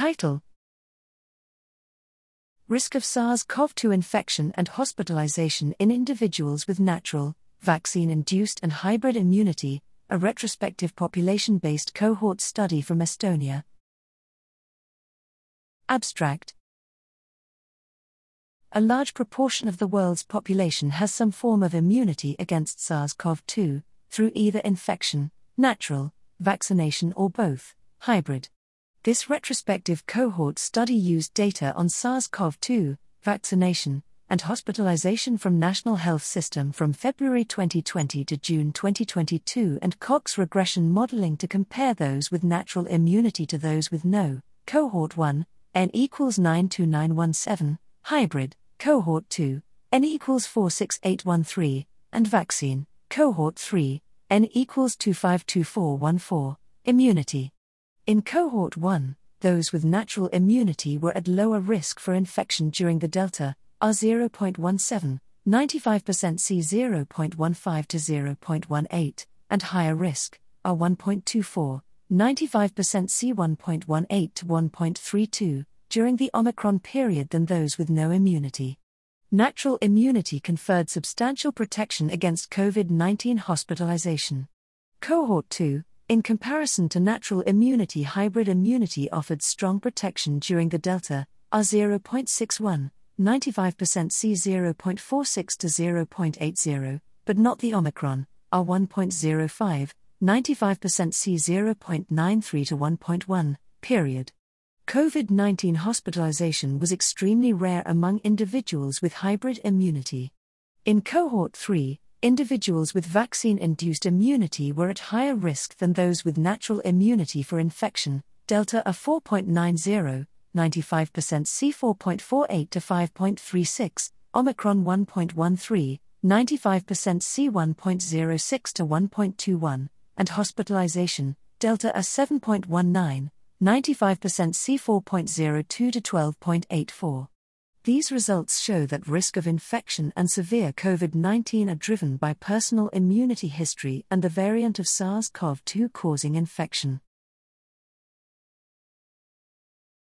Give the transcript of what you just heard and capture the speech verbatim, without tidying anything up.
Title: Risk of SARS CoV two infection and hospitalization in individuals with natural, vaccine-induced and hybrid immunity, a retrospective population-based cohort study from Estonia. Abstract. A large proportion of the world's population has some form of immunity against SARS CoV two, through either infection, natural, vaccination or both, hybrid. This retrospective cohort study used data on SARS CoV two, vaccination, and hospitalization from National Health System from February twenty twenty to June twenty twenty-two and Cox regression modeling to compare those with natural immunity to those with no. Cohort one, N equals nine two nine one seven, hybrid. Cohort two, N equals four six eight one three, and vaccine. Cohort three, N equals two five two four one four, immunity. In Cohort one, those with natural immunity were at lower risk for infection during the Delta, R zero point one seven, ninety-five percent C zero point one five to zero point one eight, and higher risk, R one point two four, ninety-five percent C one point one eight to one point three two, during the Omicron period than those with no immunity. Natural immunity conferred substantial protection against COVID nineteen hospitalization. Cohort two, in comparison to natural immunity, hybrid immunity offered strong protection during the Delta, R zero point six one, ninety-five percent C zero point four six to zero point eight zero, but not the Omicron, R one point zero five, ninety-five percent C zero point nine three to one point one, period. COVID nineteen hospitalization was extremely rare among individuals with hybrid immunity. In Cohort three, individuals with vaccine-induced immunity were at higher risk than those with natural immunity for infection, Delta of four point nine zero, ninety-five percent C four point four eight to five point three six, Omicron one point one three, ninety-five percent C one point zero six to one point two one, and hospitalization, Delta of seven point one nine. ninety-five percent C four point zero two to twelve point eight four. These results show that risk of infection and severe COVID nineteen are driven by personal immunity history and the variant of SARS CoV two causing infection.